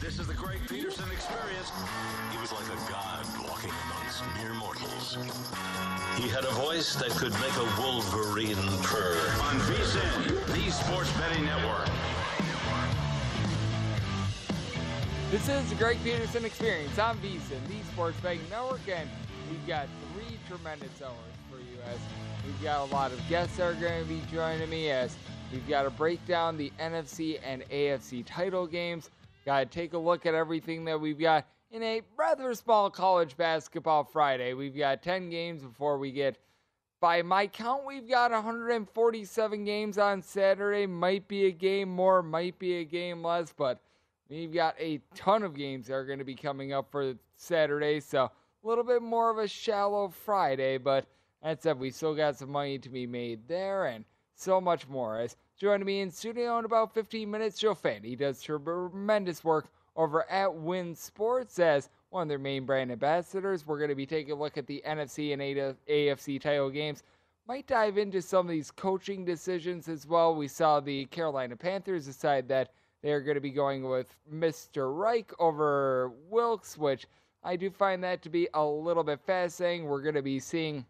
This is the Greg Peterson Experience. He was like a god walking amongst mere mortals. He had a voice that could make a wolverine purr. On VSiN, the Sports Betting Network. This is the Greg Peterson Experience on VSiN, the Sports Betting Network, and we've got three tremendous hours for you as we've got a lot of guests that are going to be joining me as we've got to break down the NFC and AFC title games. Got to take a look at everything that we've got in a rather small college basketball Friday. We've got 10 games before we get, by my count, we've got 147 games on Saturday. Might be a game more, might be a game less, but we've got a ton of games that are going to be coming up for Saturday. So a little bit more of a shallow Friday, but that said, we still got some money to be made there and so much more. As joining me in studio in about 15 minutes, Joe Fanny. He does tremendous work over at Win Sports as one of their main brand ambassadors. We're going to be taking a look at the NFC and AFC title games. Might dive into some of these coaching decisions as well. We saw the Carolina Panthers decide that they're going to be going with Mr. Reich over Wilkes, which I do find that to be a little bit fascinating. We're going to be seeing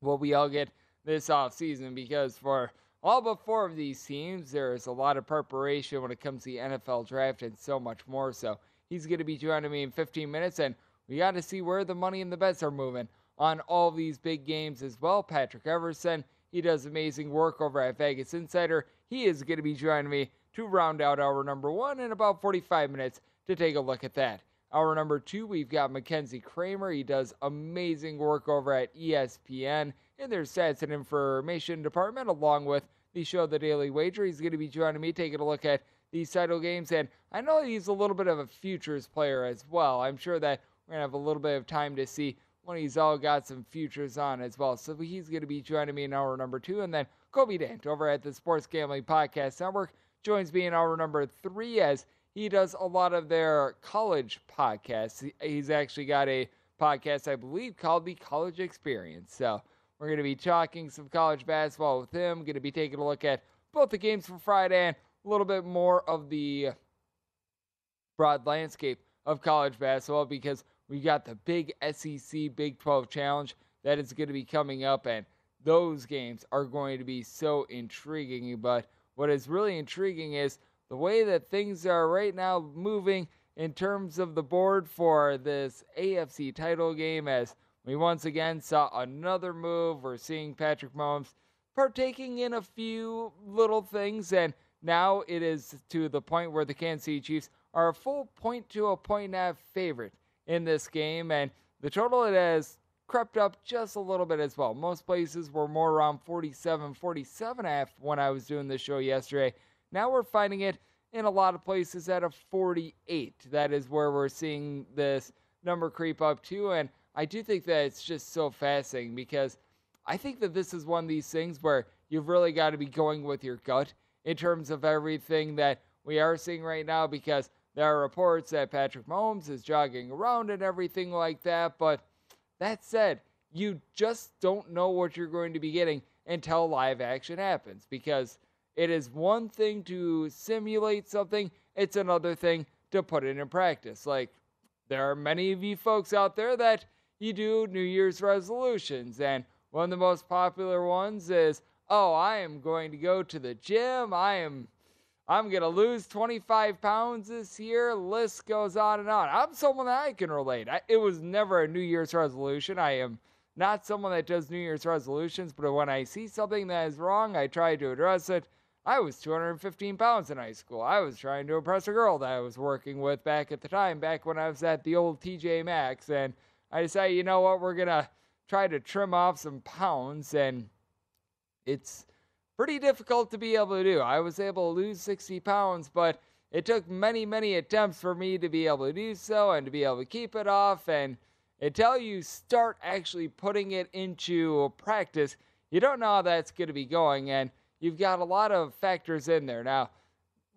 what we all get this offseason because for all but four of these teams, there is a lot of preparation when it comes to the NFL draft and so much more. So he's going to be joining me in 15 minutes, and we got to see where the money and the bets are moving on all these big games as well. Patrick Everson, he does amazing work over at Vegas Insider. He is going to be joining me to round out hour number one in about 45 minutes to take a look at that. Hour number two, we've got Mackenzie Kramer. He does amazing work over at ESPN in their stats and information department, along with the show The Daily Wager. He's going to be joining me, taking a look at these title games. And I know he's a little bit of a futures player as well. I'm sure that we're going to have a little bit of time to see when he's all got some futures on as well. So he's going to be joining me in hour number two. And then Kobe Dant over at the Sports Gambling Podcast Network joins me in hour number three as he does a lot of their college podcasts. He's actually got a podcast, I believe, called The College Experience. So we're going to be talking some college basketball with him. Going to be taking a look at both the games for Friday and a little bit more of the broad landscape of college basketball because we got the big SEC Big 12 Challenge that is going to be coming up, and those games are going to be so intriguing. But what is really intriguing is the way that things are right now moving in terms of the board for this AFC title game as we once again saw another move. We're seeing Patrick Mahomes partaking in a few little things and Now it is to the point where the Kansas City Chiefs are a full point to a point and a half favorite in this game, and the total, it has crept up just a little bit as well. Most places were more around 47.5 when I was doing this show yesterday. Now we're finding it in a lot of places at a 48. That is where we're seeing this number creep up to, and I do think that it's just so fascinating because I think that this is one of these things where you've really got to be going with your gut in terms of everything that we are seeing right now, because there are reports that Patrick Mahomes is jogging around and everything like that, but that said, you just don't know what you're going to be getting until live action happens, because it is one thing to simulate something, it's another thing to put it in practice. Like, there are many of you folks out there that you do New Year's resolutions, and one of the most popular ones is, oh, I am going to go to the gym, I'm going to lose 25 pounds this year. List goes on and on. I'm someone that I can relate. It was never a New Year's resolution. I am not someone that does New Year's resolutions, but when I see something that is wrong, I try to address it. I was 215 pounds in high school. I was trying to impress a girl that I was working with back at the time, back when I was at the old TJ Maxx, and I decided, you know what, we're going to try to trim off some pounds, and it's pretty difficult to be able to do. I was able to lose 60 pounds, but it took many, many attempts for me to be able to do so and to be able to keep it off. And until you start actually putting it into practice, you don't know how that's going to be going. And you've got a lot of factors in there. Now,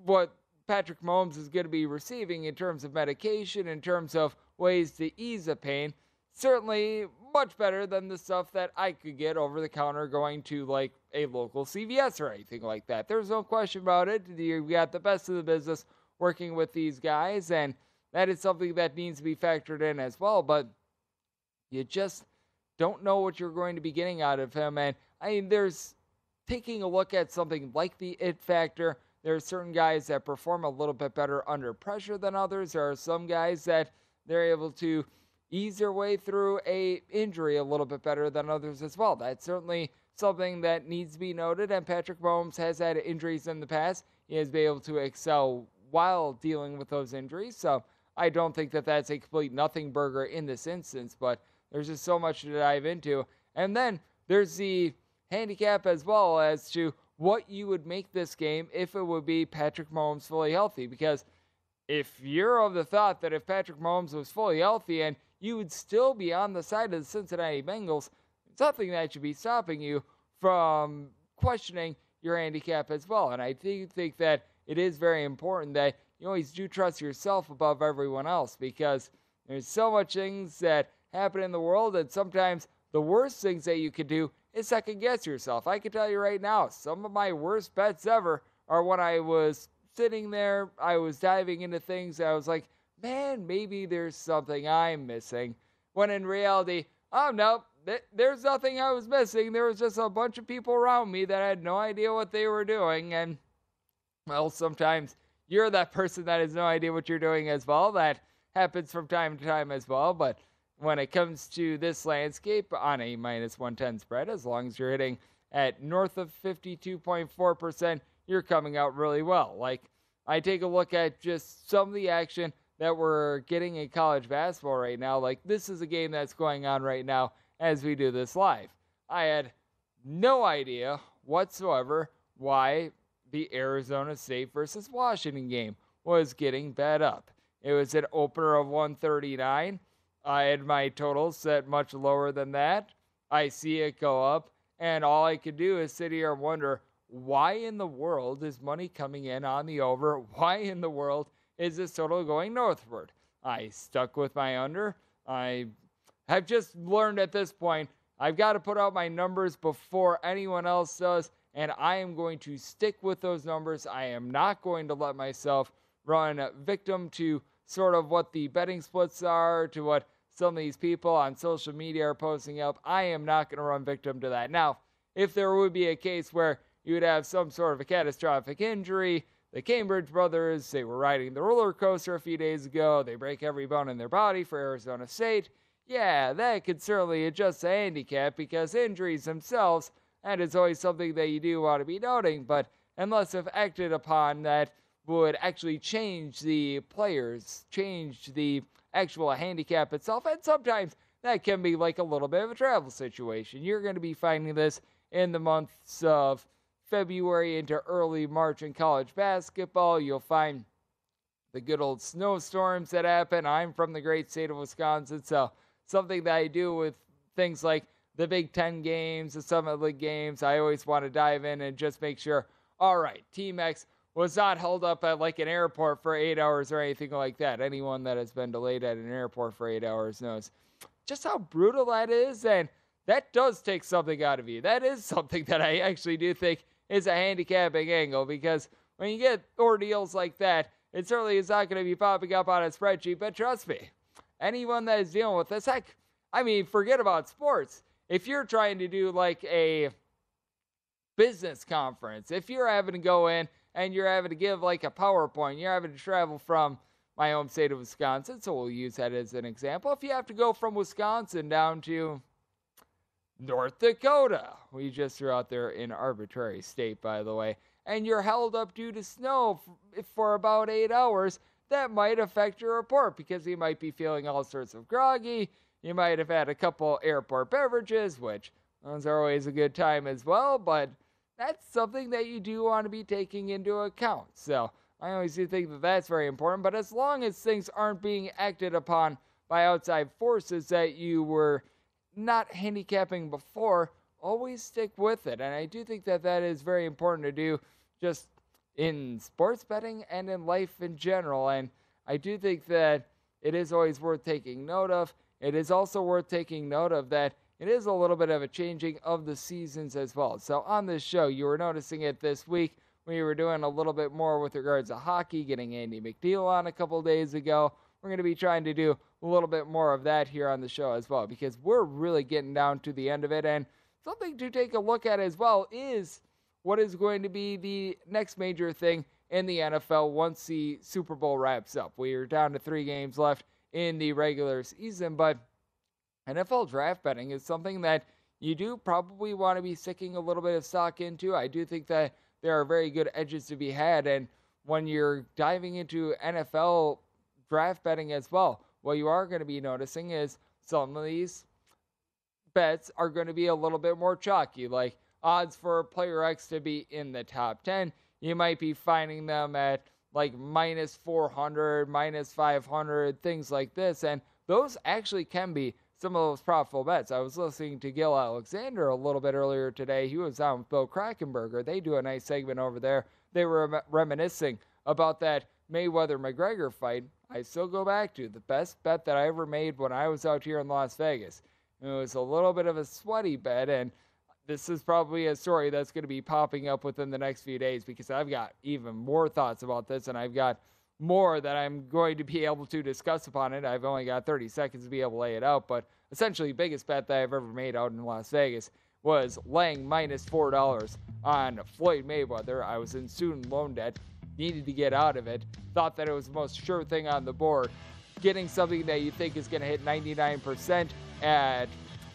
what Patrick Mahomes is going to be receiving in terms of medication, in terms of ways to ease the pain, certainly much better than the stuff that I could get over the counter going to like a local CVS or anything like that. There's no question about it. You've got the best of the business working with these guys, and that is something that needs to be factored in as well, but you just don't know what you're going to be getting out of him. And I mean, there's taking a look at something like the it factor. There are certain guys that perform a little bit better under pressure than others. There are some guys that they're able to ease their way through a injury a little bit better than others as well. That's certainly something that needs to be noted, and Patrick Mahomes has had injuries in the past. He has been able to excel while dealing with those injuries, so I don't think that that's a complete nothing burger in this instance, but there's just so much to dive into. And then there's the handicap as well as to what you would make this game if it would be Patrick Mahomes fully healthy, because if you're of the thought that if Patrick Mahomes was fully healthy and you would still be on the side of the Cincinnati Bengals, it's nothing that should be stopping you from questioning your handicap as well. And I think that it is very important that you always do trust yourself above everyone else, because there's so much things that happen in the world, and sometimes the worst things that you could do is second guess yourself. I can tell you right now, some of my worst bets ever are when I was sitting there, I was diving into things, I was like, man, maybe there's something I'm missing. When in reality, oh, no, there's nothing I was missing. There was just a bunch of people around me that I had no idea what they were doing. And, well, sometimes you're that person that has no idea what you're doing as well. That happens from time to time as well. But when it comes to this landscape on a -110 spread, as long as you're hitting at north of 52.4%, you're coming out really well. Like, I take a look at just some of the action that we're getting in college basketball right now. Like, this is a game that's going on right now as we do this live. I had no idea whatsoever why the Arizona State versus Washington game was getting bet up. It was an opener of 139. I had my total set much lower than that. I see it go up, and all I could do is sit here and wonder, why in the world is money coming in on the over? Why in the world is this total going northward? I stuck with my under. I have just learned at this point, I've got to put out my numbers before anyone else does, and I am going to stick with those numbers. I am not going to let myself run victim to sort of what the betting splits are, to what some of these people on social media are posting up. I am not going to run victim to that. Now, if there would be a case where you would have some sort of a catastrophic injury, the Cambridge brothers, they were riding the roller coaster a few days ago. They break every bone in their body for Arizona State. Yeah, that could certainly adjust the handicap, because injuries themselves, that is always something that you do want to be noting. But unless if acted upon that would actually change the players, change the actual handicap itself. And sometimes that can be like a little bit of a travel situation. You're going to be finding this in the months of February into early March in college basketball. You'll find the good old snowstorms that happen. I'm from the great state of Wisconsin, so something that I do with things like the Big Ten games, the Summit League games, I always want to dive in and just make sure, all right, Team X was not held up at like an airport for 8 hours or anything like that. Anyone that has been delayed at an airport for 8 hours knows just how brutal that is, and that does take something out of you. That is something that I actually do think is a handicapping angle, because when you get ordeals like that, it certainly is not going to be popping up on a spreadsheet. But trust me, anyone that is dealing with this, heck, I mean, forget about sports. If you're trying to do like a business conference, if you're having to go in and you're having to give like a PowerPoint, you're having to travel from my home state of Wisconsin, so we'll use that as an example. If you have to go from Wisconsin down to North Dakota, we just threw out there an arbitrary state, by the way, and you're held up due to snow for about 8 hours, that might affect your report because you might be feeling all sorts of groggy. You might have had a couple airport beverages, which those are always a good time as well, but that's something that you do want to be taking into account. So I always do think that that's very important, but as long as things aren't being acted upon by outside forces that you were not handicapping before, always stick with it. And I do think that that is very important to do just in sports betting and in life in general. And I do think that it is always worth taking note of. It is also worth taking note of that it is a little bit of a changing of the seasons as well. So on this show, you were noticing it this week. We were doing a little bit more with regards to hockey, getting Andy McNeil on a couple days ago. We're going to be trying to do a little bit more of that here on the show as well, because we're really getting down to the end of it. And something to take a look at as well is what is going to be the next major thing in the NFL once the Super Bowl wraps up. We are down to 3 games left in the regular season, but NFL draft betting is something that you do probably want to be sticking a little bit of stock into. I do think that there are very good edges to be had, and when you're diving into NFL draft betting as well, what you are going to be noticing is some of these bets are going to be a little bit more chalky, like odds for player X to be in the top 10. You might be finding them at like minus 400, minus 500, things like this. And those actually can be some of those profitable bets. I was listening to Gil Alexander a little bit earlier today. He was on with Bill Krakenberger. They do a nice segment over there. They were reminiscing about that Mayweather-McGregor fight. I still go back to the best bet that I ever made when I was out here in Las Vegas. It was a little bit of a sweaty bet, and this is probably a story that's going to be popping up within the next few days, because I've got even more thoughts about this, and I've got more that I'm going to be able to discuss upon it. I've only got 30 seconds to be able to lay it out, but essentially the biggest bet that I've ever made out in Las Vegas was laying minus $4 on Floyd Mayweather. I was in student loan debt, needed to get out of it, thought that it was the most sure thing on the board. Getting something that you think is going to hit 99% at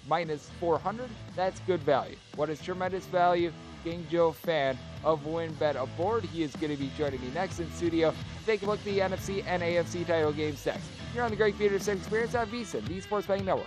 minus 400, that's good value. What is tremendous value? King Joe Fann of WynnBET aboard. He is going to be joining me next in studio. Take a look at the NFC and AFC title games next. You're on the Greg Peterson Experience on VSiN, the Sports Betting Network.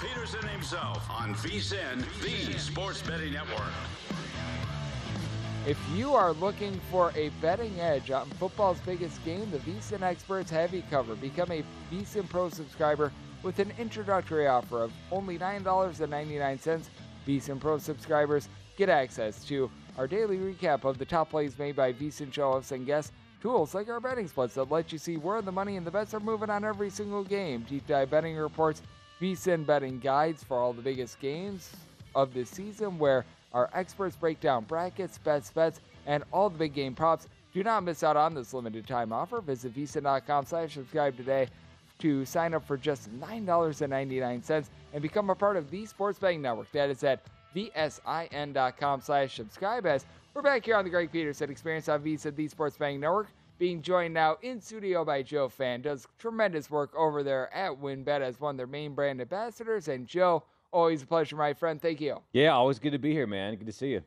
Peterson himself on VSiN, the sports betting network. If you are looking for a betting edge on football's biggest game, the VSiN experts have you covered. Become a VSiN Pro subscriber with an introductory offer of only $9.99. VSiN Pro subscribers get access to our daily recap of the top plays made by VSiN show hosts and guests, tools like our betting splits that let you see where the money and the bets are moving on every single game, deep dive betting reports, VSiN betting guides for all the biggest games of the season where our experts break down brackets, bets, and all the big game props. Do not miss out on this limited time offer. Visit VSiN.com/subscribe today to sign up for just $9.99 and become a part of the Sports Betting Network. That is at VSIN.com/subscribe. As we're back here on the Greg Peterson Experience on VSiN, the Sports Betting Network. Being joined now in studio by Joe Fann, does tremendous work over there at WynnBET as one of their main brand ambassadors. And Joe, always a pleasure, my friend. Thank you. Yeah, always good to be here, man. Good to see you.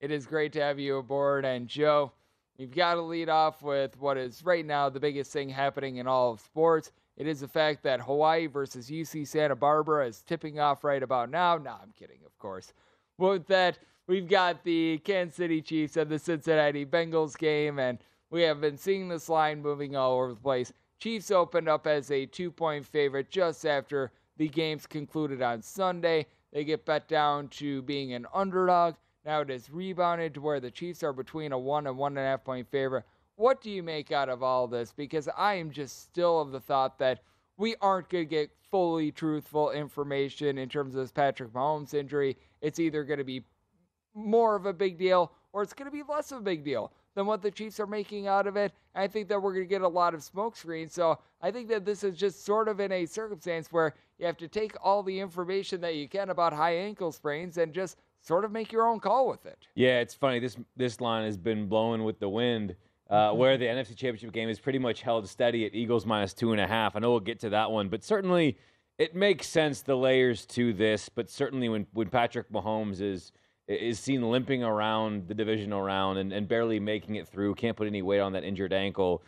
It is great to have you aboard. And Joe, you've got to lead off with what is right now the biggest thing happening in all of sports. It is the fact that Hawaii versus UC Santa Barbara is tipping off right about now. No, I'm kidding, of course. With that, we've got the Kansas City Chiefs and the Cincinnati Bengals game, and we have been seeing this line moving all over the place. Chiefs opened up as a 2-point favorite just after the games concluded on Sunday. They get bet down to being an underdog. Now it is rebounded to where the Chiefs are between a 1 and 1.5 point favorite. What do you make out of all this? Because I am just still of the thought that we aren't going to get fully truthful information in terms of this Patrick Mahomes injury. It's either going to be more of a big deal or it's going to be less of a big deal than what the Chiefs are making out of it. I think that we're going to get a lot of smokescreen. So I think that this is just sort of in a circumstance where you have to take all the information that you can about high ankle sprains and just sort of make your own call with it. Yeah, it's funny. This line has been blowing with the wind where the NFC Championship game is pretty much held steady at Eagles -2.5. I know we'll get to that one, but certainly it makes sense the layers to this, but certainly when Patrick Mahomes is seen limping around the divisional round and barely making it through, can't put any weight on that injured ankle.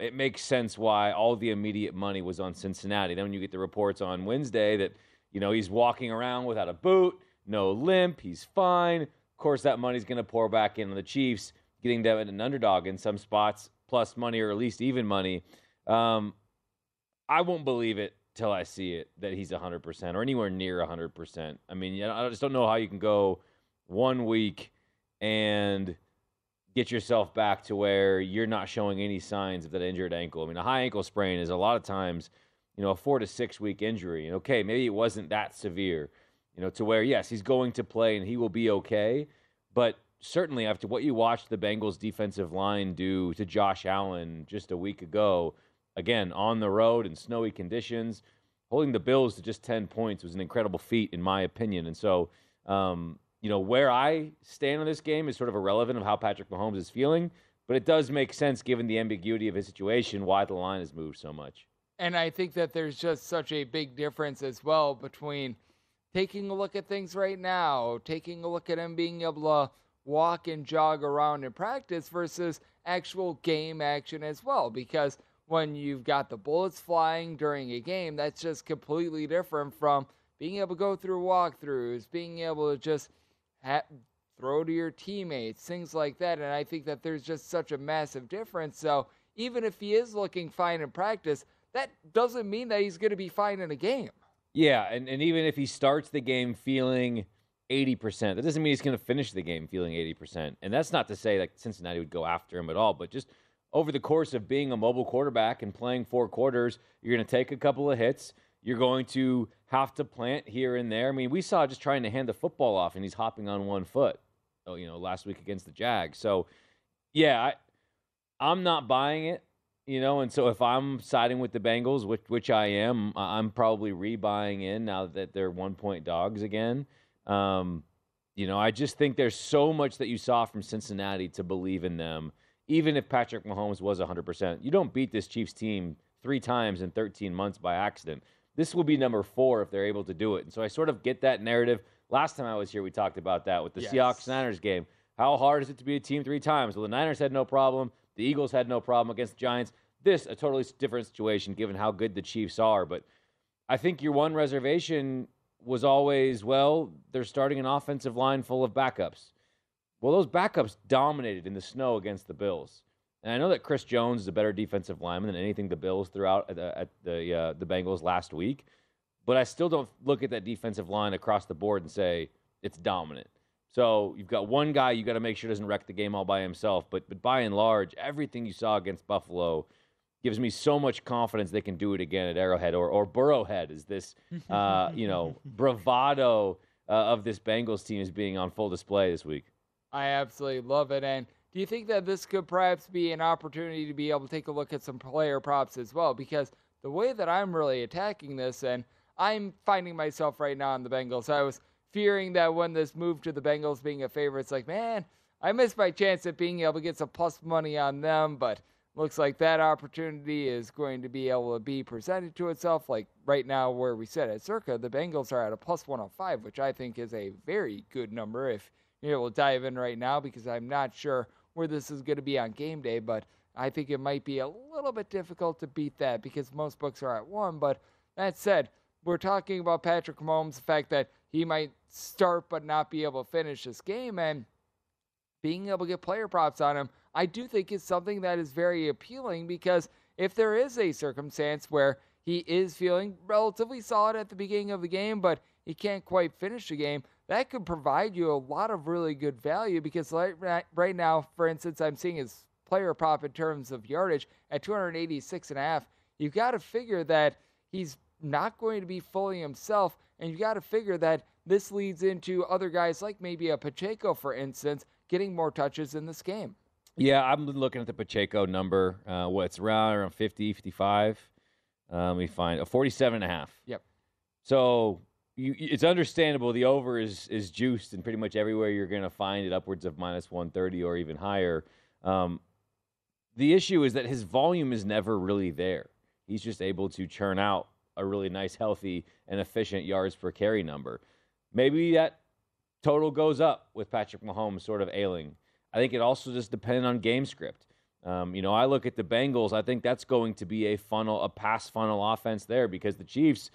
It makes sense why all the immediate money was on Cincinnati. Then when you get the reports on Wednesday that, you know, he's walking around without a boot, no limp, he's fine. Of course, that money's going to pour back in on the Chiefs, getting them an underdog in some spots, plus money or at least even money. I won't believe it till I see it, that he's 100% or anywhere near 100%. I mean, I just don't know how you can go 1 week and get yourself back to where you're not showing any signs of that injured ankle. I mean, a high ankle sprain is a lot of times you know, a 4 to 6 week injury. And okay, maybe it wasn't that severe, you know, to where, yes, he's going to play and he will be okay. But certainly after what you watched the Bengals defensive line do to Josh Allen just a week ago, again, on the road in snowy conditions, holding the Bills to just 10 points was an incredible feat, in my opinion. And so, you know, where I stand on this game is sort of irrelevant of how Patrick Mahomes is feeling, but it does make sense given the ambiguity of his situation, why the line has moved so much. And I think that there's just such a big difference as well between taking a look at things right now, taking a look at him being able to walk and jog around in practice versus actual game action as well. Because when you've got the bullets flying during a game, that's just completely different from being able to go through walkthroughs, being able to just throw to your teammates, things like that. And I think that there's just such a massive difference. So even if he is looking fine in practice, that doesn't mean that he's going to be fine in a game. Yeah, and even if he starts the game feeling 80%, that doesn't mean he's going to finish the game feeling 80%. And that's not to say that Cincinnati would go after him at all, but just over the course of being a mobile quarterback and playing four quarters, you're going to take a couple of hits. You're going to have to plant here and there. I mean, we saw just trying to hand the football off, and he's hopping on one foot, you know, last week against the Jags. So, yeah, I'm not buying it. You know, and so if I'm siding with the Bengals, which I am, I'm probably rebuying in now that they're 1-point dogs again. You know, I just think there's so much that you saw from Cincinnati to believe in them. Even if Patrick Mahomes was 100%, you don't beat this Chiefs team 3 times in 13 months by accident. This will be number 4 if they're able to do it. And so I sort of get that narrative. Last time I was here, we talked about that with the Seahawks-Niners game. How hard is it to beat a team 3 times? Well, the Niners had no problem. The Eagles had no problem against the Giants. This, a totally different situation given how good the Chiefs are. But I think your one reservation was always, well, they're starting an offensive line full of backups. Well, those backups dominated in the snow against the Bills. And I know that Chris Jones is a better defensive lineman than anything the Bills threw out at the Bengals last week. But I still don't look at that defensive line across the board and say it's dominant. So you've got one guy you got to make sure doesn't wreck the game all by himself. But by and large, everything you saw against Buffalo gives me so much confidence they can do it again at Arrowhead or Burrowhead. Is this, you know, bravado of this Bengals team is being on full display this week. I absolutely love it. And do you think that this could perhaps be an opportunity to be able to take a look at some player props as well? Because the way that I'm really attacking this, and I'm finding myself right now on the Bengals, I was fearing that when this moved to the Bengals being a favorite, it's like, man, I missed my chance at being able to get some plus money on them, but looks like that opportunity is going to be able to be presented to itself. Like right now where we said at Circa, the Bengals are at a plus 105, which I think is a very good number if you're able to dive in right now, because I'm not sure where this is going to be on game day, but I think it might be a little bit difficult to beat that because most books are at 1. But that said, we're talking about Patrick Mahomes, the fact that he might start but not be able to finish this game, and being able to get player props on him, I do think is something that is very appealing, because if there is a circumstance where he is feeling relatively solid at the beginning of the game, but he can't quite finish the game, that could provide you a lot of really good value, because right now, for instance, I'm seeing his player prop in terms of yardage at 286.5. You've got to figure that he's not going to be fully himself, and you got to figure that this leads into other guys like maybe a Pacheco, for instance, getting more touches in this game. Yeah, I'm looking at the Pacheco number. It's around 50, 55. Let me find a 47.5. Yep. So it's understandable. The over is juiced, and pretty much everywhere you're going to find it upwards of minus 130 or even higher. The issue is that his volume is never really there. He's just able to churn out a really nice, healthy, and efficient yards per carry number. Maybe that total goes up with Patrick Mahomes sort of ailing. I think it also just depends on game script. You know, I look at the Bengals. I think that's going to be a pass funnel offense there, because the Chiefs,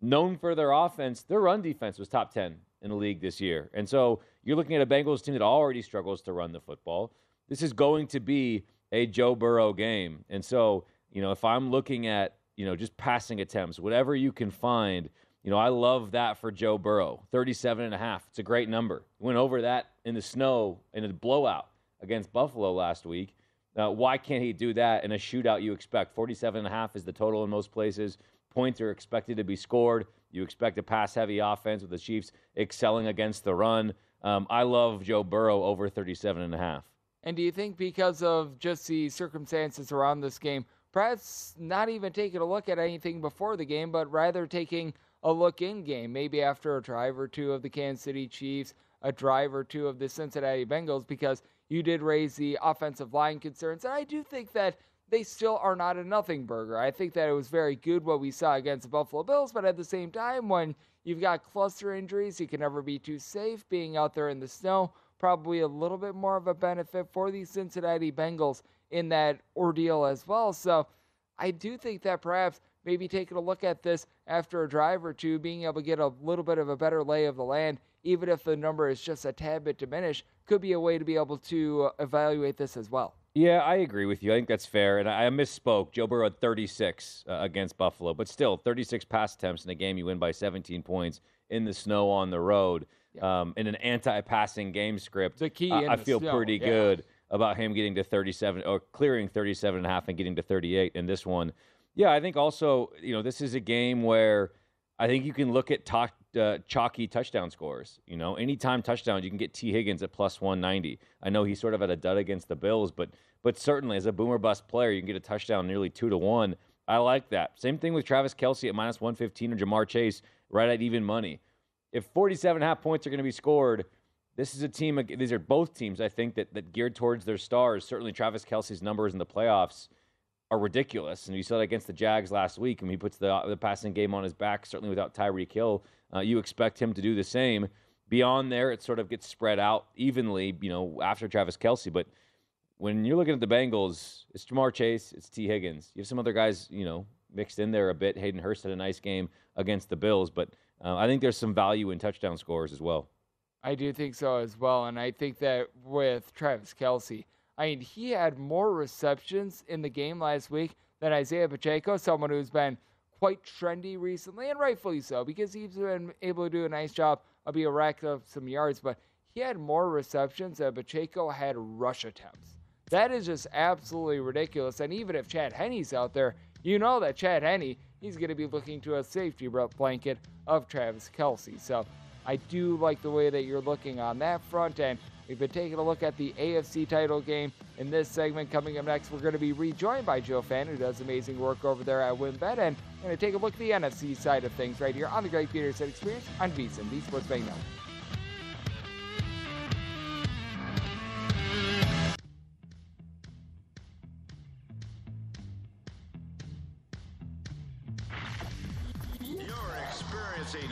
known for their offense, their run defense was top 10 in the league this year. And so you're looking at a Bengals team that already struggles to run the football. This is going to be a Joe Burrow game. And so, you know, if I'm looking at, you know, just passing attempts, whatever you can find. You know, I love that for Joe Burrow, 37.5. It's a great number. Went over that in the snow in a blowout against Buffalo last week. Why can't he do that in a shootout you expect? 47.5 is the total in most places. Points are expected to be scored. You expect a pass-heavy offense with the Chiefs excelling against the run. I love Joe Burrow over 37.5. And do you think because of just the circumstances around this game, perhaps not even taking a look at anything before the game, but rather taking a look in game, maybe after a drive or two of the Kansas City Chiefs, a drive or two of the Cincinnati Bengals, because you did raise the offensive line concerns. And I do think that they still are not a nothing burger. I think that it was very good what we saw against the Buffalo Bills, but at the same time, when you've got cluster injuries, you can never be too safe. Being out there in the snow, probably a little bit more of a benefit for the Cincinnati Bengals in that ordeal as well. So I do think that perhaps maybe taking a look at this after a drive or two, being able to get a little bit of a better lay of the land, even if the number is just a tad bit diminished, could be a way to be able to evaluate this as well. Yeah, I agree with you. I think that's fair. And I misspoke. Joe Burrow had 36 against Buffalo, but still 36 pass attempts in a game you win by 17 points in the snow on the road. Yeah. In an anti-passing game script, the key I feel snow. Pretty yeah. good about him getting to 37 or clearing 37.5 and getting to 38 in this one. Yeah, I think also, you know, this is a game where I think you can look at chalky touchdown scores. You know, anytime touchdowns, you can get T. Higgins at plus 190. I know he sort of had a dud against the Bills, but certainly as a boomer bust player, you can get a touchdown nearly 2-1. I like that. Same thing with Travis Kelce at minus 115 or Ja'Marr Chase right at even money. If 47.5 points are going to be scored, this is a team. These are both teams, I think, that geared towards their stars. Certainly Travis Kelce's numbers in the playoffs are ridiculous, and you saw it against the Jags last week, and he puts the passing game on his back, certainly without Tyreek Hill. You expect him to do the same. Beyond there, it sort of gets spread out evenly, you know, after Travis Kelce, but when you're looking at the Bengals, it's Ja'Marr Chase, it's T. Higgins. You have some other guys, you know, mixed in there a bit. Hayden Hurst had a nice game against the Bills, but I think there's some value in touchdown scores as well. I do think so as well, and I think that with Travis Kelce, I mean, he had more receptions in the game last week than Isaiah Pacheco, someone who's been quite trendy recently, and rightfully so, because he's been able to do a nice job of being racked up some yards, but he had more receptions than Pacheco had rush attempts. That is just absolutely ridiculous, and even if Chad Henney's out there, you know that Chad Henne, he's going to be looking to a safety blanket of Travis Kelce, so I do like the way that you're looking on that front end. We've been taking a look at the AFC title game in this segment. Coming up next, we're going to be rejoined by Joe Fann, who does amazing work over there at WynnBET, and we're going to take a look at the NFC side of things right here on the Greg Peterson Experience on VSiN, the Sports Betting Network.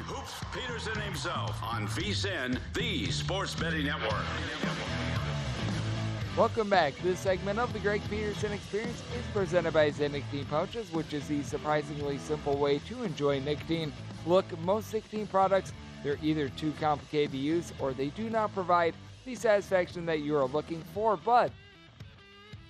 Hoops Peterson himself on VSiN, the Sports Betting Network. Welcome back. This segment of the Greg Peterson Experience is presented by Zen Nicotine Pouches, which is the surprisingly simple way to enjoy nicotine. Look, most nicotine products, they're either too complicated to use or they do not provide the satisfaction that you are looking for, but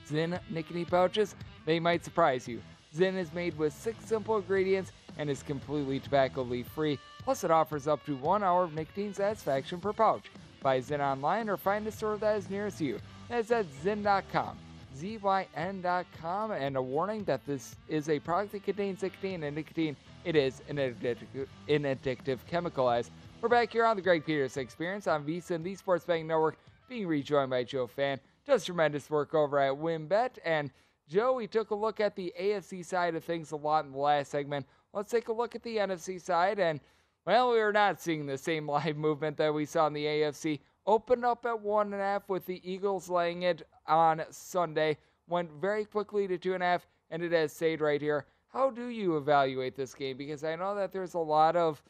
Zen Nicotine Pouches, they might surprise you. Zen is made with 6 simple ingredients and is completely tobacco leaf-free. Plus, it offers up to 1 hour of nicotine satisfaction per pouch. Buy Zyn online or find a store that is nearest you. That's at Zyn.com, ZYN.com, and a warning that this is a product that contains nicotine, and nicotine, it is an addictive chemical. As we're back here on the Greg Peterson Experience on VSiN, the Sports Betting Network, being rejoined by Joe Fann. Does tremendous work over at WynnBET. And Joe, we took a look at the AFC side of things a lot in the last segment. Let's take a look at the NFC side, and, well, we are not seeing the same live movement that we saw in the AFC. Opened up at 1.5 with the Eagles laying it on Sunday. Went very quickly to 2.5, and it has stayed right here. How do you evaluate this game? Because I know that there's a lot of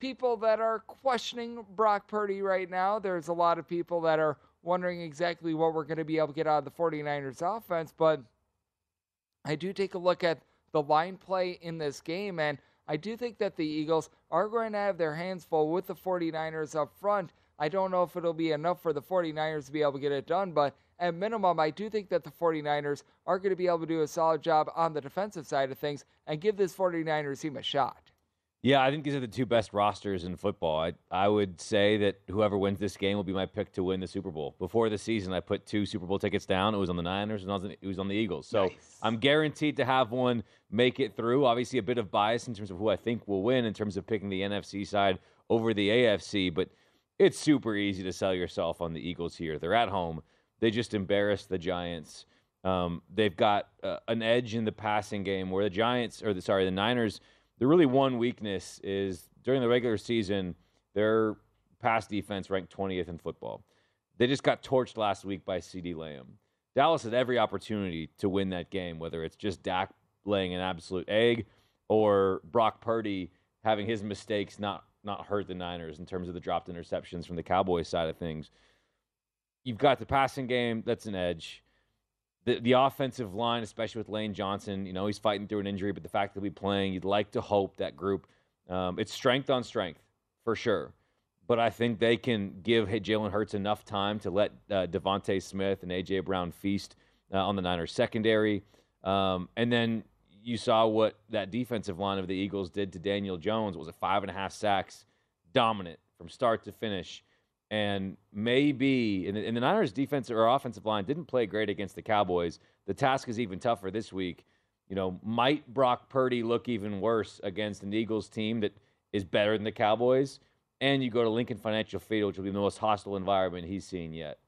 people that are questioning Brock Purdy right now. There's a lot of people that are wondering exactly what we're going to be able to get out of the 49ers offense, but I do take a look at the line play in this game, and I do think that the Eagles are going to have their hands full with the 49ers up front. I don't know if it'll be enough for the 49ers to be able to get it done, but at minimum, I do think that the 49ers are going to be able to do a solid job on the defensive side of things and give this 49ers team a shot. Yeah, I think these are the two best rosters in football. I would say that whoever wins this game will be my pick to win the Super Bowl. Before the season, I put two Super Bowl tickets down. It was on the Niners and it was on the Eagles. So nice. I'm guaranteed to have one make it through. Obviously, a bit of bias in terms of who I think will win in terms of picking the NFC side over the AFC. But it's super easy to sell yourself on the Eagles here. They're at home. They just embarrassed the Giants. They've got an edge in the passing game where the Niners – the really one weakness is during the regular season, their pass defense ranked 20th in football. They just got torched last week by CeeDee Lamb. Dallas had every opportunity to win that game, whether it's just Dak laying an absolute egg or Brock Purdy having his mistakes not hurt the Niners in terms of the dropped interceptions from the Cowboys side of things. You've got the passing game. That's an edge. The offensive line, especially with Lane Johnson, he's fighting through an injury, but the fact that he'll be playing, you'd like to hope that group, it's strength on strength, for sure. But I think they can give Jalen Hurts enough time to let DeVonta Smith and A.J. Brown feast on the Niners secondary. And then you saw what that defensive line of the Eagles did to Daniel Jones. Was it 5.5 sacks, dominant from start to finish. And maybe, and the Niners' defense or offensive line didn't play great against the Cowboys. The task is even tougher this week. Might Brock Purdy look even worse against an Eagles team that is better than the Cowboys? And you go to Lincoln Financial Field, which will be the most hostile environment he's seen yet.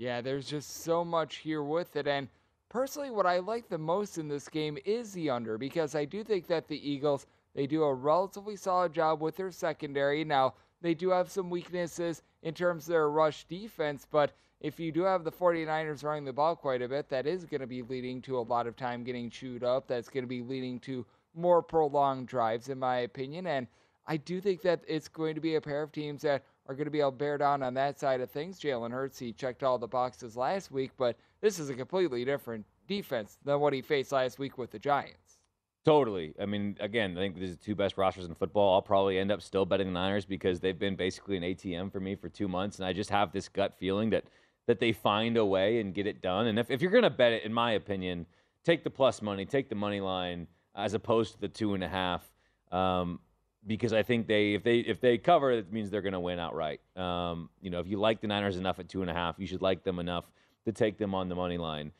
Yeah, there's just so much here with it. And personally, what I like the most in this game is the under, because I do think that the Eagles, they do a relatively solid job with their secondary. Now, they do have some weaknesses in terms of their rush defense, but if you do have the 49ers running the ball quite a bit, that is going to be leading to a lot of time getting chewed up. That's going to be leading to more prolonged drives, in my opinion. And I do think that it's going to be a pair of teams that are going to be able to bear down on that side of things. Jalen Hurts, he checked all the boxes last week, but this is a completely different defense than what he faced last week with the Giants. Totally. I mean, again, I think these are the two best rosters in football. I'll probably end up still betting the Niners because they've been basically an ATM for me for 2 months, and I just have this gut feeling that they find a way and get it done. And if you're going to bet it, in my opinion, take the plus money, take the money line as opposed to the 2.5, because I think if they cover, it means they're going to win outright. If you like the Niners enough at 2.5, you should like them enough to take them on the money line.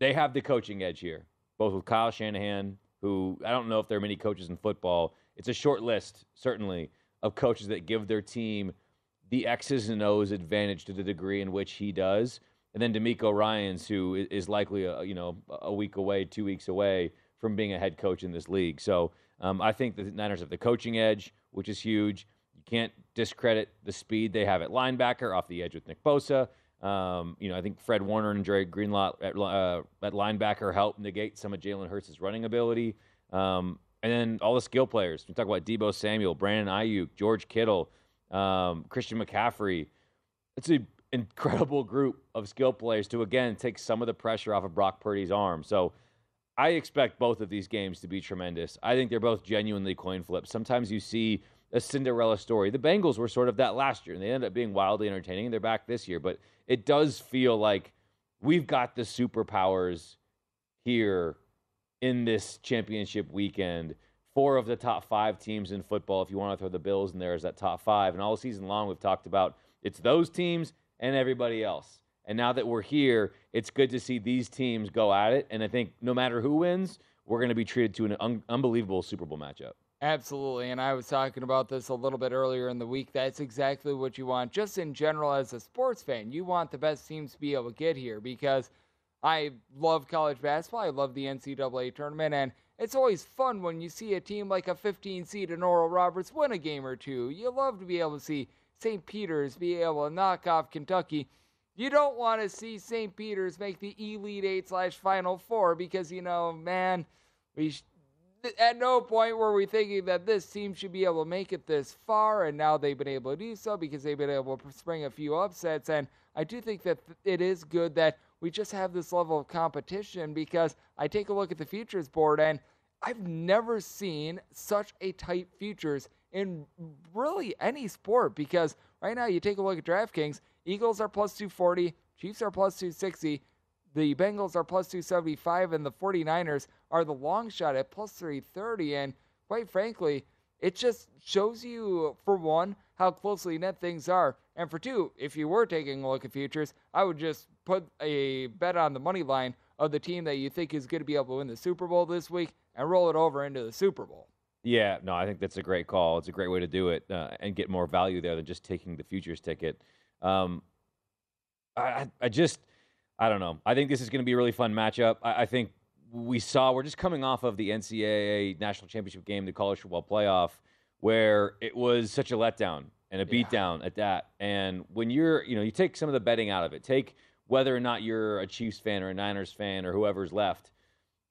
They have the coaching edge here. Both with Kyle Shanahan, who I don't know if there are many coaches in football. It's a short list, certainly, of coaches that give their team the X's and O's advantage to the degree in which he does. And then DeMeco Ryans, who is likely a week away, 2 weeks away from being a head coach in this league. So I think the Niners have the coaching edge, which is huge. You can't discredit the speed they have at linebacker off the edge with Nick Bosa. I think Fred Warner and Dre Greenlaw at linebacker help negate some of Jalen Hurts' running ability. And then all the skill players. We talk about Deebo Samuel, Brandon Ayuk, George Kittle, Christian McCaffrey. It's an incredible group of skill players to, again, take some of the pressure off of Brock Purdy's arm. So I expect both of these games to be tremendous. I think they're both genuinely coin flips. Sometimes you see a Cinderella story. The Bengals were sort of that last year, and they ended up being wildly entertaining, and they're back this year. But it does feel like we've got the superpowers here in this championship weekend. 4 of the top 5 teams in football, if you want to throw the Bills in there, is that top 5. And all season long, we've talked about it's those teams and everybody else. And now that we're here, it's good to see these teams go at it. And I think no matter who wins, we're going to be treated to an unbelievable Super Bowl matchup. Absolutely, and I was talking about this a little bit earlier in the week. That's exactly what you want. Just in general, as a sports fan, you want the best teams to be able to get here because I love college basketball. I love the NCAA tournament, and it's always fun when you see a team like a 15-seed and Oral Roberts win a game or two. You love to be able to see St. Peter's be able to knock off Kentucky. You don't want to see St. Peter's make the Elite 8/Final 4 because, at no point were we thinking that this team should be able to make it this far, and now they've been able to do so because they've been able to spring a few upsets. And I do think that it is good that we just have this level of competition because I take a look at the futures board, and I've never seen such a tight futures in really any sport because right now you take a look at DraftKings, Eagles are plus 240, Chiefs are plus 260, the Bengals are plus 275, and the 49ers are the long shot at plus 330. And quite frankly, it just shows you, for one, how closely net things are. And for two, if you were taking a look at futures, I would just put a bet on the money line of the team that you think is going to be able to win the Super Bowl this week and roll it over into the Super Bowl. Yeah, no, I think that's a great call. It's a great way to do it and get more value there than just taking the futures ticket. I don't know. I think this is going to be a really fun matchup. I think we're just coming off of the NCAA National Championship game, the College Football Playoff, where it was such a letdown and a beatdown at that. And when you take some of the betting out of it, take whether or not you're a Chiefs fan or a Niners fan or whoever's left,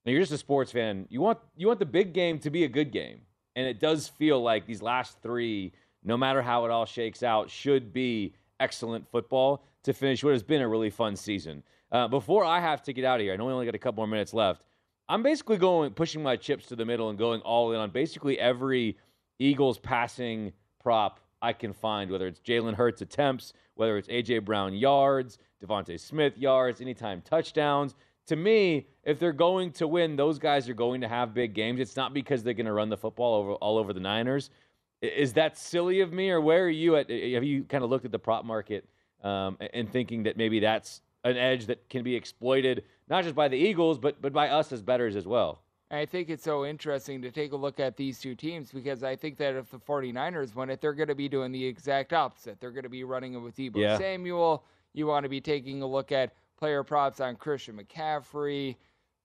and you're just a sports fan, you want the big game to be a good game. And it does feel like these last three, no matter how it all shakes out, should be excellent football to finish what has been a really fun season. Before I have to get out of here, I know we only got a couple more minutes left, I'm basically pushing my chips to the middle and going all in on basically every Eagles passing prop I can find, whether it's Jalen Hurts attempts, whether it's A.J. Brown yards, DeVonta Smith yards, anytime touchdowns. To me, if they're going to win, those guys are going to have big games. It's not because they're going to run the football all over the Niners. Is that silly of me, or where are you at? Have you kind of looked at the prop market and thinking that maybe that's an edge that can be exploited not just by the Eagles, but by us as bettors as well? I think it's so interesting to take a look at these two teams, because I think that if the 49ers win it, they're going to be doing the exact opposite. They're going to be running it with Debo Samuel. You want to be taking a look at player props on Christian McCaffrey,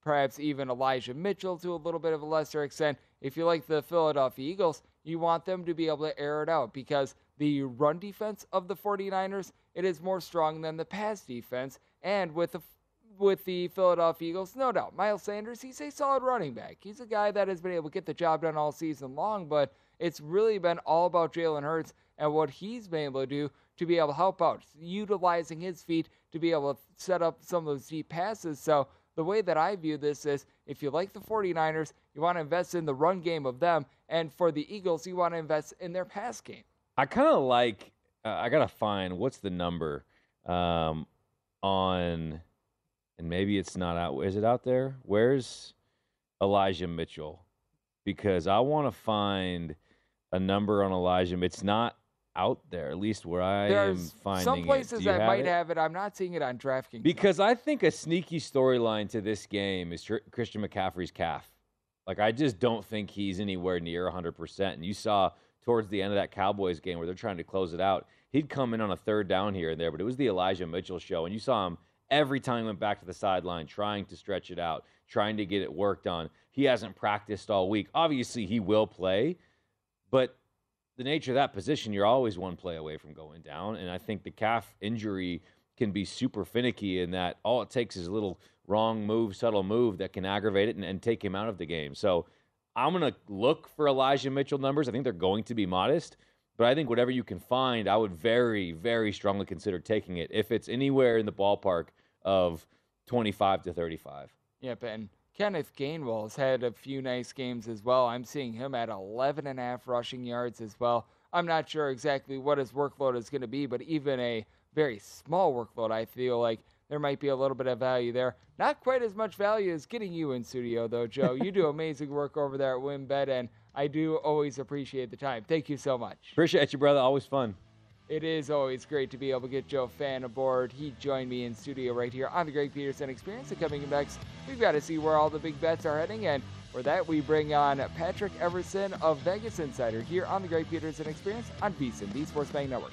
perhaps even Elijah Mitchell to a little bit of a lesser extent. If you like the Philadelphia Eagles, you want them to be able to air it out, because the run defense of the 49ers, it is more strong than the pass defense. And with the Philadelphia Eagles, no doubt, Miles Sanders, he's a solid running back. He's a guy that has been able to get the job done all season long, but it's really been all about Jalen Hurts and what he's been able to do to be able to help out, utilizing his feet to be able to set up some of those deep passes. So the way that I view this is, if you like the 49ers, you want to invest in the run game of them, and for the Eagles, you want to invest in their pass game. I kind of like, I got to find, what's the number on, and maybe it's not out, is it out there? Where's Elijah Mitchell? Because I want to find a number on Elijah. It's not out there, at least where am finding some places that might have it. I'm not seeing it on DraftKings. Because I think a sneaky storyline to this game is Christian McCaffrey's calf. Like, I just don't think he's anywhere near 100%. And you saw towards the end of that Cowboys game where they're trying to close it out, he'd come in on a third down here and there, but it was the Elijah Mitchell show. And you saw him every time he went back to the sideline, trying to stretch it out, trying to get it worked on. He hasn't practiced all week. Obviously, he will play, but the nature of that position, you're always one play away from going down. And I think the calf injury can be super finicky in that all it takes is a little wrong move, subtle move that can aggravate it and take him out of the game. So I'm going to look for Elijah Mitchell numbers. I think they're going to be modest, but I think whatever you can find, I would very, very strongly consider taking it if it's anywhere in the ballpark of 25 to 35. Yeah, Ben. Kenneth Gainwell's had a few nice games as well. I'm seeing him at 11.5 rushing yards as well. I'm not sure exactly what his workload is going to be, but even a very small workload, I feel like there might be a little bit of value there. Not quite as much value as getting you in studio, though, Joe. You do amazing work over there at WynnBET, and I do always appreciate the time. Thank you so much. Appreciate you, brother. Always fun. It is always great to be able to get Joe Fann aboard. He joined me in studio right here on the Greg Peterson Experience. And coming next, we've got to see where all the big bets are heading. And for that, we bring on Patrick Everson of Vegas Insider here on the Greg Peterson Experience on VSiN, the Sports Betting Network.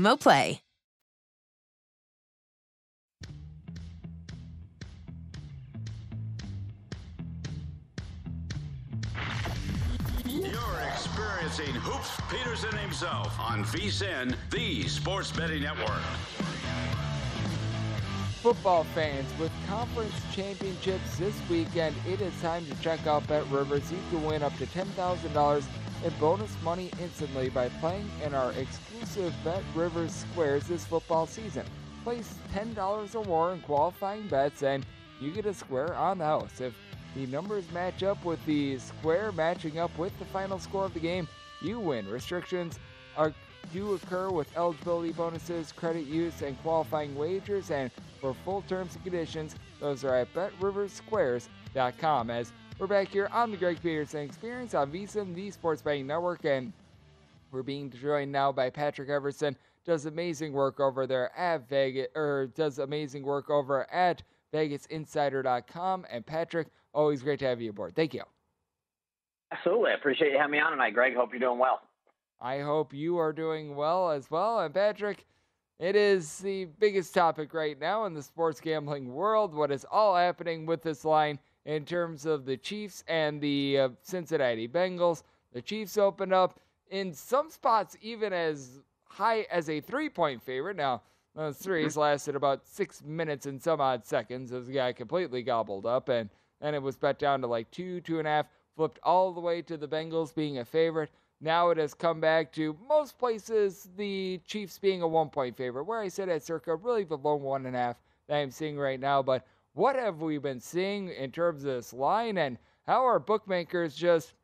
Play. You're experiencing Hoops Peterson himself on VSiN, the sports betting network. Football fans, with conference championships this weekend, it is time to check out BetRivers. You can win up to $10,000 in bonus money instantly by playing in our exclusive BetRivers Squares this football season. Place $10 or more in qualifying bets and you get a square on the house. If the numbers match up with the square matching up with the final score of the game, you win. Restrictions are do occur with eligibility bonuses, credit use, and qualifying wagers, and for full terms and conditions, those are at BetRiversSquares.com. As we're back here on the Greg Peterson Experience on VSiN, the Sports Betting Network, and we're being joined now by Patrick Everson. Does amazing work over there at Vegas, or does amazing work over at VegasInsider.com. And Patrick, always great to have you aboard. Thank you. Absolutely, I appreciate you having me on tonight, Greg. Hope you're doing well. I hope you are doing well as well. And Patrick, it is the biggest topic right now in the sports gambling world, what is all happening with this line in terms of the Chiefs and the Cincinnati Bengals. The Chiefs opened up in some spots even as high as a 3-point favorite. Now, those threes lasted about 6 minutes and some odd seconds as the guy completely gobbled up, and then it was bet down to like 2.5, flipped all the way to the Bengals being a favorite. Now it has come back to most places, the Chiefs being a 1-point favorite, where I said at circa really the low 1.5 that I'm seeing right now. But what have we been seeing in terms of this line, and how are bookmakers just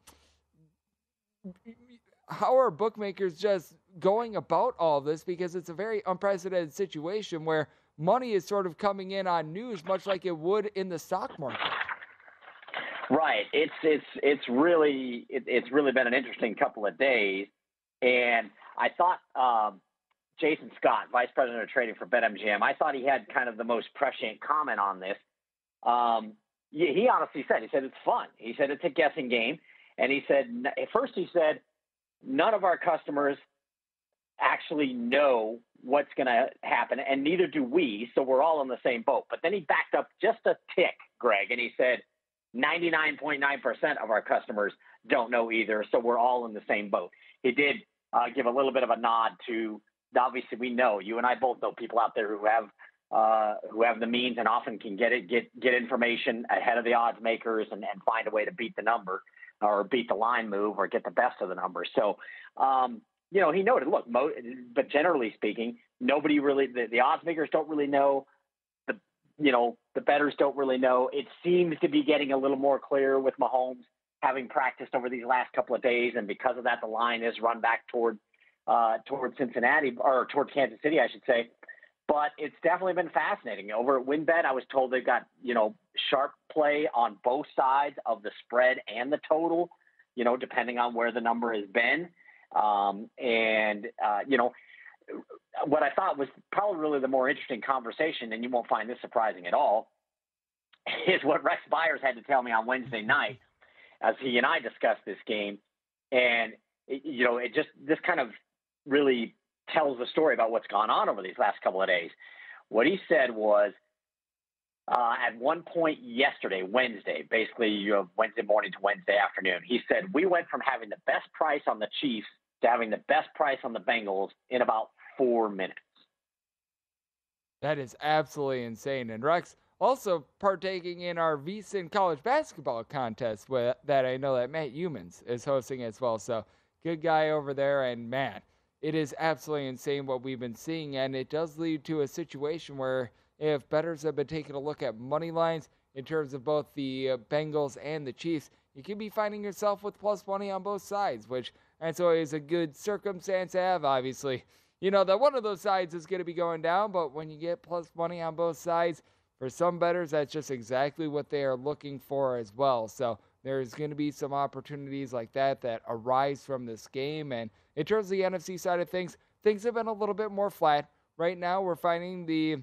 going about all this? Because it's a very unprecedented situation where money is sort of coming in on news, much like it would in the stock market. Right. It's really been an interesting couple of days. And I thought Jason Scott, Vice President of Trading for BetMGM, I thought he had kind of the most prescient comment on this. He honestly said, it's fun. He said, it's a guessing game. And he said, first he said, none of our customers actually know what's going to happen, and neither do we. So we're all in the same boat. But then he backed up just a tick, Greg, and he said, 99.9% of our customers don't know either, so we're all in the same boat. He did give a little bit of a nod to, obviously we know, you and I both know people out there who have the means and often can get information ahead of the odds makers and find a way to beat the number or beat the line move or get the best of the number. So, he noted, look, but generally speaking, nobody really, the odds makers don't really know. The bettors don't really know. It seems to be getting a little more clear with Mahomes having practiced over these last couple of days, and because of that, the line is run back toward Cincinnati, or toward Kansas City, I should say. But it's definitely been fascinating. Over at WynnBET, I was told they've got, sharp play on both sides of the spread and the total, depending on where the number has been. What I thought was probably really the more interesting conversation, and you won't find this surprising at all, is what Rex Byers had to tell me on Wednesday night. as he and I discussed this game. And, you know, it just, this kind of really tells the story about what's gone on over these last couple of days. What he said was, at one point yesterday, Wednesday, basically, you know, Wednesday morning to Wednesday afternoon, he said, we went from having the best price on the Chiefs to having the best price on the Bengals in about 4 minutes. That is absolutely insane. And Rex also partaking in our VSiN college basketball contest with, that I know that Matt Humans is hosting as well. So good guy over there. And man, it is absolutely insane what we've been seeing. And it does lead to a situation where if bettors have been taking a look at money lines in terms of both the Bengals and the Chiefs, you could be finding yourself with plus money on both sides, which that's always a good circumstance to have, obviously. You know that one of those sides is going to be going down, but when you get plus money on both sides, for some bettors, that's just exactly what they are looking for as well. So there's going to be some opportunities like that that arise from this game. And in terms of the NFC side of things, things have been a little bit more flat. Right now, we're finding the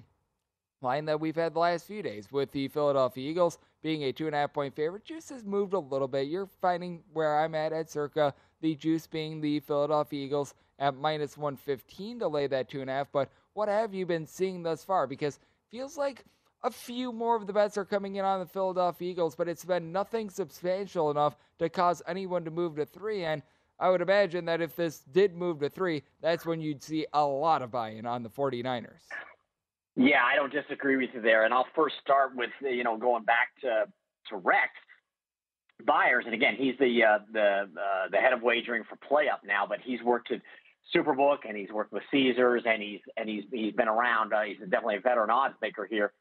line that we've had the last few days with the Philadelphia Eagles being a 2.5-point favorite. Juice has moved a little bit. You're finding where I'm at circa the juice being the Philadelphia Eagles at minus 115 to lay that 2.5. But what have you been seeing thus far? Because it feels like a few more of the bets are coming in on the Philadelphia Eagles, but it's been nothing substantial enough to cause anyone to move to 3. And I would imagine that if this did move to 3, that's when you'd see a lot of buy-in on the 49ers. Yeah, I don't disagree with you there. And I'll first start with, you know, going back to Rex Byers. And again, he's the head of wagering for PlayUp now, but he's worked at Superbook and he's worked with Caesars and he's been around. He's definitely a veteran odds maker here.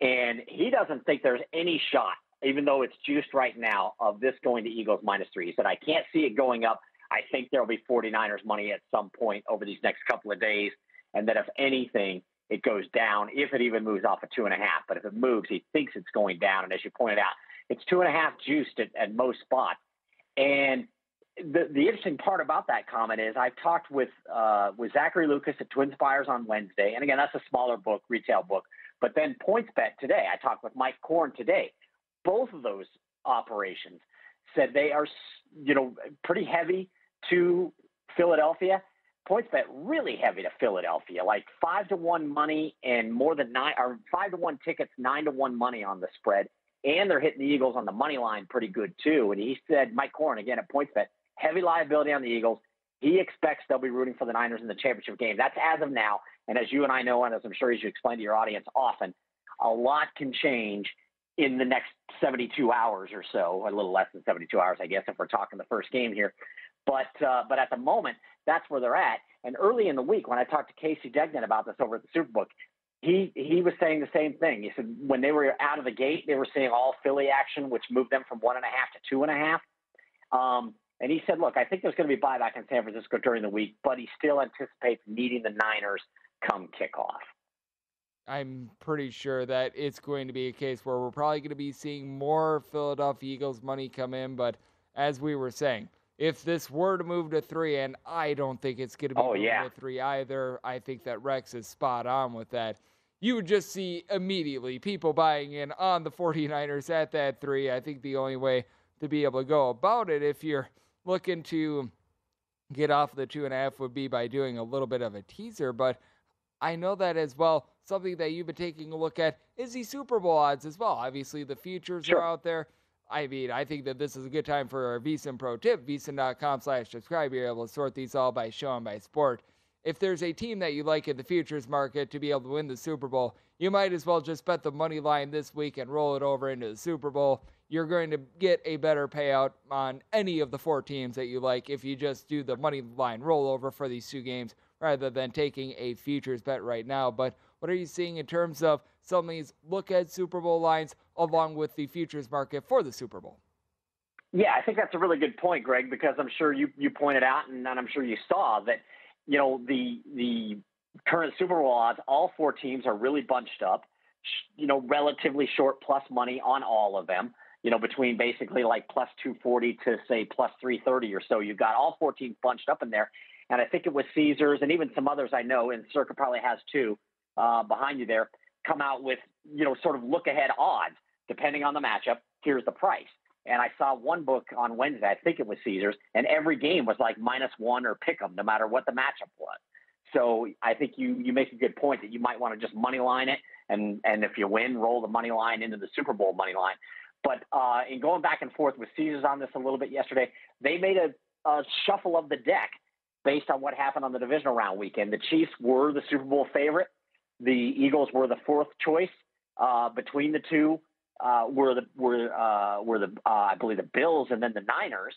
And he doesn't think there's any shot, even though it's juiced right now, of this going to Eagles -3. He said, I can't see it going up. I think there'll be 49ers money at some point over these next couple of days. And that if anything, it goes down, if it even moves off of 2.5. But if it moves, he thinks it's going down. And as you pointed out, it's 2.5 juiced at most spots. And the interesting part about that comment is I've talked with Zachary Lucas at TwinSpires on Wednesday. And again, that's a smaller book, retail book. But then PointsBet today, I talked with Mike Korn today. Both of those operations said they are, you know, pretty heavy to Philadelphia. PointsBet really heavy to Philadelphia, like 5-1 money and more than 5-1 tickets, 9-1 money on the spread. And they're hitting the Eagles on the money line pretty good too. And he said, Mike Korn, again, at PointsBet, heavy liability on the Eagles. He expects they'll be rooting for the Niners in the championship game. That's as of now. And as you and I know, and as I'm sure as you explain to your audience often, a lot can change in the next 72 hours or so, a little less than 72 hours, I guess, if we're talking the first game here. But at the moment, that's where they're at. And early in the week, when I talked to Casey Degnan about this over at the Superbook, he was saying the same thing. He said when they were out of the gate, they were seeing all Philly action, which moved them from 1.5 to 2.5. And he said, look, I think there's going to be buyback in San Francisco during the week, but he still anticipates needing the Niners come kickoff. I'm pretty sure that it's going to be a case where we're probably going to be seeing more Philadelphia Eagles money come in. But as we were saying, if this were to move to 3, and I don't think it's going to be to 3 either, I think that Rex is spot on with that. You would just see immediately people buying in on the 49ers at that 3. I think the only way to be able to go about it, if you're looking to get off the 2.5, would be by doing a little bit of a teaser. But I know that as well, something that you've been taking a look at is the Super Bowl odds as well. Obviously, the futures are out there. I mean, I think that this is a good time for our VSiN pro tip. VSiN.com/subscribe. You're able to sort these all by show and by sport. If there's a team that you like in the futures market to be able to win the Super Bowl, you might as well just bet the money line this week and roll it over into the Super Bowl. You're going to get a better payout on any of the 4 teams that you like if you just do the money line rollover for these 2 games rather than taking a futures bet right now. But what are you seeing in terms of some of these look at Super Bowl lines along with the futures market for the Super Bowl? Yeah, I think that's a really good point, Greg, because I'm sure you pointed out and I'm sure you saw that, you know, the current Super Bowl odds, all 4 teams are really bunched up, you know, relatively short plus money on all of them, you know, between basically like plus 240 to say plus 330 or so. You've got all 4 teams bunched up in there. And I think it was Caesars and even some others I know, and Circa probably has too, behind you there, come out with, you know, sort of look-ahead odds, depending on the matchup, here's the price. And I saw one book on Wednesday, I think it was Caesars, and every game was like -1 or pick 'em, no matter what the matchup was. So I think you make a good point that you might want to just money line it, and if you win, roll the money line into the Super Bowl money line. But in going back and forth with Caesars on this a little bit yesterday, they made a shuffle of the deck based on what happened on the divisional round weekend. The Chiefs were the Super Bowl favorite. The Eagles were the fourth choice between the two. Were the I believe the Bills and then the Niners.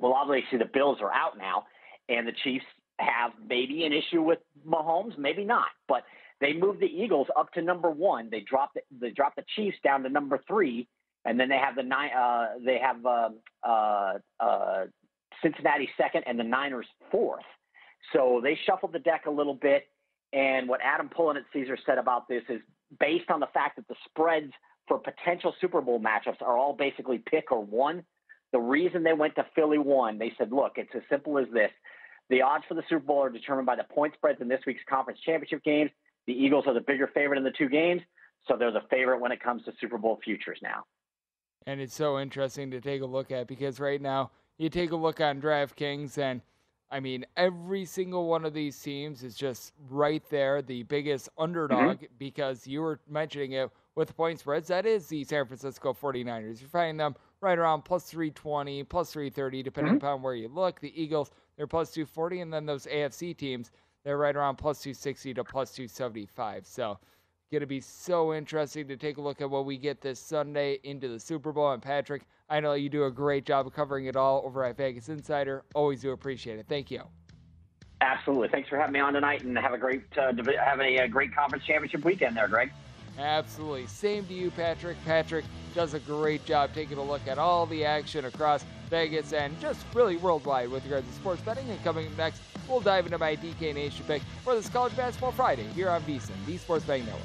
Well, obviously the Bills are out now, and the Chiefs have maybe an issue with Mahomes, maybe not. But they moved the Eagles up to number 1. They dropped the Chiefs down to number 3, and then they have Cincinnati second and the Niners fourth. So they shuffled the deck a little bit. And what Adam Pullen at Caesars said about this is based on the fact that the spreads for potential Super Bowl matchups are all basically pick or one. The reason they went to Philly 1, they said, look, it's as simple as this. The odds for the Super Bowl are determined by the point spreads in this week's conference championship games. The Eagles are the bigger favorite in the two games, so they're the favorite when it comes to Super Bowl futures now. And it's so interesting to take a look at, because right now you take a look on DraftKings and, I mean, every single one of these teams is just right there, the biggest underdog, because you were mentioning it with the point spreads. That is the San Francisco 49ers. You're finding them right around +320, +330, depending upon where you look. The Eagles, they're +240, and then those AFC teams, they're right around +260 to +275. So going to be so interesting to take a look at what we get this Sunday into the Super Bowl. And, Patrick, I know you do a great job of covering it all over at Vegas Insider. Always do appreciate it. Thank you. Absolutely. Thanks for having me on tonight, and have a great great conference championship weekend there, Greg. Absolutely. Same to you, Patrick. Patrick does a great job taking a look at all the action across Vegas and just really worldwide with regards to sports betting. And coming up next, we'll dive into my DK Nation pick for this College Basketball Friday here on VSiN, the Sports Betting Network.